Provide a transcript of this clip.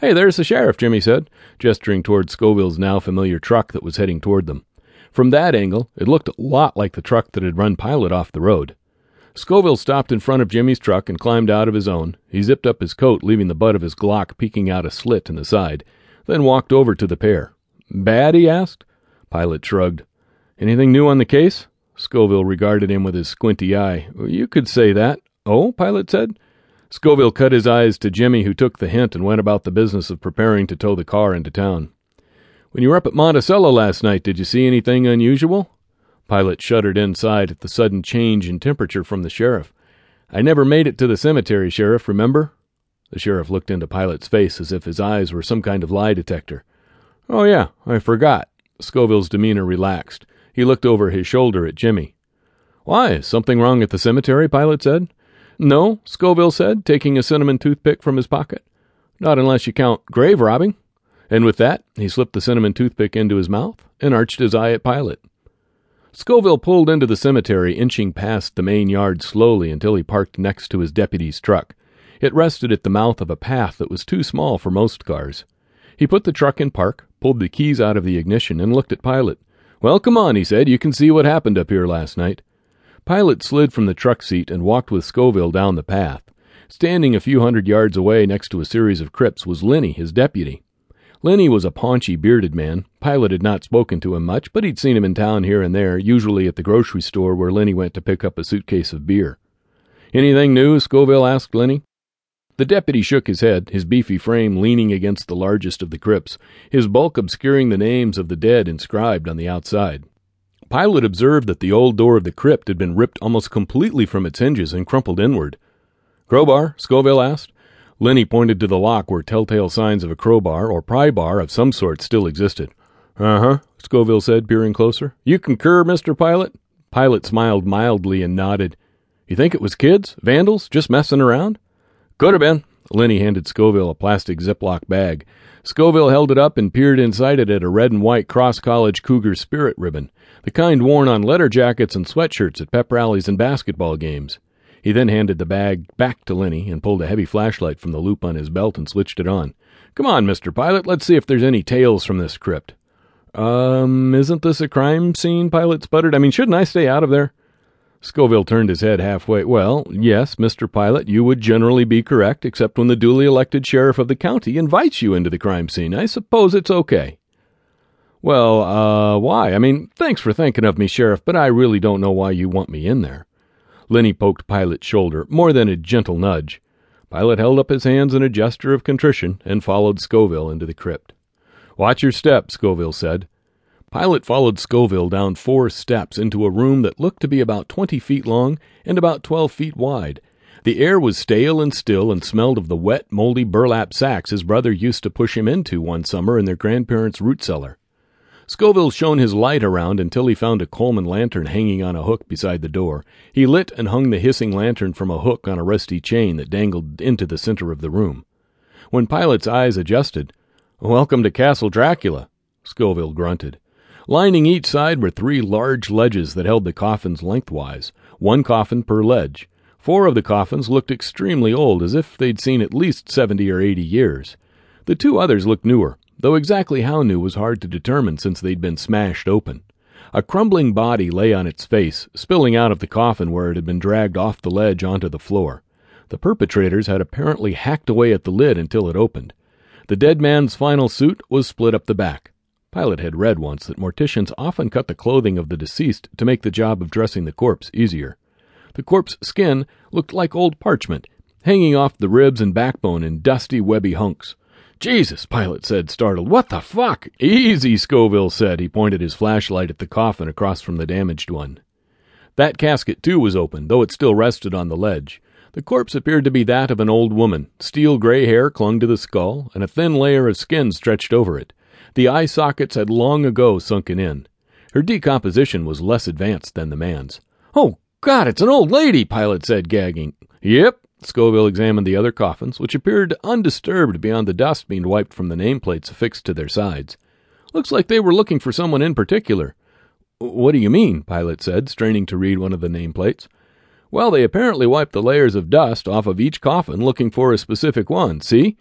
"Hey, there's the sheriff," Jimmy said, gesturing toward Scoville's now familiar truck that was heading toward them. From that angle, it looked a lot like the truck that had run Pilot off the road. Scoville stopped in front of Jimmy's truck and climbed out of his own. He zipped up his coat, leaving the butt of his Glock peeking out a slit in the side, then walked over to the pair. "Bad?" he asked. Pilot shrugged. "Anything new on the case?" Scoville regarded him with his squinty eye. "You could say that." "Oh?" Pilot said. Scoville cut his eyes to Jimmy, who took the hint and went about the business of preparing to tow the car into town. "When you were up at Monticello last night, did you see anything unusual?" Pilot shuddered inside at the sudden change in temperature from the sheriff. "I never made it to the cemetery, Sheriff, remember?" The sheriff looked into Pilot's face as if his eyes were some kind of lie detector. "Oh, yeah, I forgot." Scoville's demeanor relaxed. He looked over his shoulder at Jimmy. "Why, is something wrong at the cemetery?" Pilot said. "No," Scoville said, taking a cinnamon toothpick from his pocket. "Not unless you count grave robbing." And with that, he slipped the cinnamon toothpick into his mouth and arched his eye at Pilot. Scoville pulled into the cemetery, inching past the main yard slowly until he parked next to his deputy's truck. It rested at the mouth of a path that was too small for most cars. He put the truck in park, pulled the keys out of the ignition, and looked at Pilot. "Well, come on," he said. "You can see what happened up here last night." Pilot slid from the truck seat and walked with Scoville down the path. Standing a few hundred yards away next to a series of crypts was Lenny, his deputy. Lenny was a paunchy, bearded man. Pilot had not spoken to him much, but he'd seen him in town here and there, usually at the grocery store where Lenny went to pick up a suitcase of beer. "Anything new?" Scoville asked Lenny. The deputy shook his head, his beefy frame leaning against the largest of the crypts, his bulk obscuring the names of the dead inscribed on the outside. Pilot observed that the old door of the crypt had been ripped almost completely from its hinges and crumpled inward. "Crowbar?" Scoville asked. Lenny pointed to the lock where telltale signs of a crowbar or pry bar of some sort still existed. "Uh-huh," Scoville said, peering closer. "You concur, Mr. Pilot?" Pilot smiled mildly and nodded. "You think it was kids? Vandals? Just messing around?" "Could have been." Lenny handed Scoville a plastic Ziploc bag. Scoville held it up and peered inside it at a red and white Cross College Cougar spirit ribbon, the kind worn on letter jackets and sweatshirts at pep rallies and basketball games. He then handed the bag back to Lenny and pulled a heavy flashlight from the loop on his belt and switched it on. "Come on, Mr. Pilot, let's see if there's any tales from this crypt." Isn't this a crime scene?" Pilot sputtered. "I mean, shouldn't I stay out of there?" Scoville turned his head halfway. "Well, yes, Mr. Pilot, you would generally be correct, except when the duly elected sheriff of the county invites you into the crime scene. I suppose it's okay." "Well, why? I mean, thanks for thinking of me, Sheriff, but I really don't know why you want me in there." Lenny poked Pilot's shoulder, more than a gentle nudge. Pilot held up his hands in a gesture of contrition and followed Scoville into the crypt. "Watch your step," Scoville said. Pilot followed Scoville down 4 steps into a room that looked to be about 20 feet long and about 12 feet wide. The air was stale and still and smelled of the wet, moldy burlap sacks his brother used to push him into one summer in their grandparents' root cellar. Scoville shone his light around until he found a Coleman lantern hanging on a hook beside the door. He lit and hung the hissing lantern from a hook on a rusty chain that dangled into the center of the room. When Pilot's eyes adjusted, "Welcome to Castle Dracula," Scoville grunted. Lining each side were 3 large ledges that held the coffins lengthwise, 1 coffin per ledge. 4 of the coffins looked extremely old, as if they'd seen at least 70 or 80 years. The 2 others looked newer, though exactly how new was hard to determine since they'd been smashed open. A crumbling body lay on its face, spilling out of the coffin where it had been dragged off the ledge onto the floor. The perpetrators had apparently hacked away at the lid until it opened. The dead man's final suit was split up the back. Pilot had read once that morticians often cut the clothing of the deceased to make the job of dressing the corpse easier. The corpse skin looked like old parchment, hanging off the ribs and backbone in dusty, webby hunks. "Jesus," Pilot said, startled. "What the fuck?" "Easy," Scoville said. He pointed his flashlight at the coffin across from the damaged one. That casket, too, was open, though it still rested on the ledge. The corpse appeared to be that of an old woman. Steel gray hair clung to the skull, and a thin layer of skin stretched over it. The eye sockets had long ago sunken in. Her decomposition was less advanced than the man's. "Oh, God, it's an old lady," Pilot said, gagging. "Yep." Scoville examined the other coffins, which appeared undisturbed beyond the dust being wiped from the nameplates affixed to their sides. "Looks like they were looking for someone in particular." "What do you mean?" Pilot said, straining to read one of the nameplates. "Well, they apparently wiped the layers of dust off of each coffin looking for a specific one, see?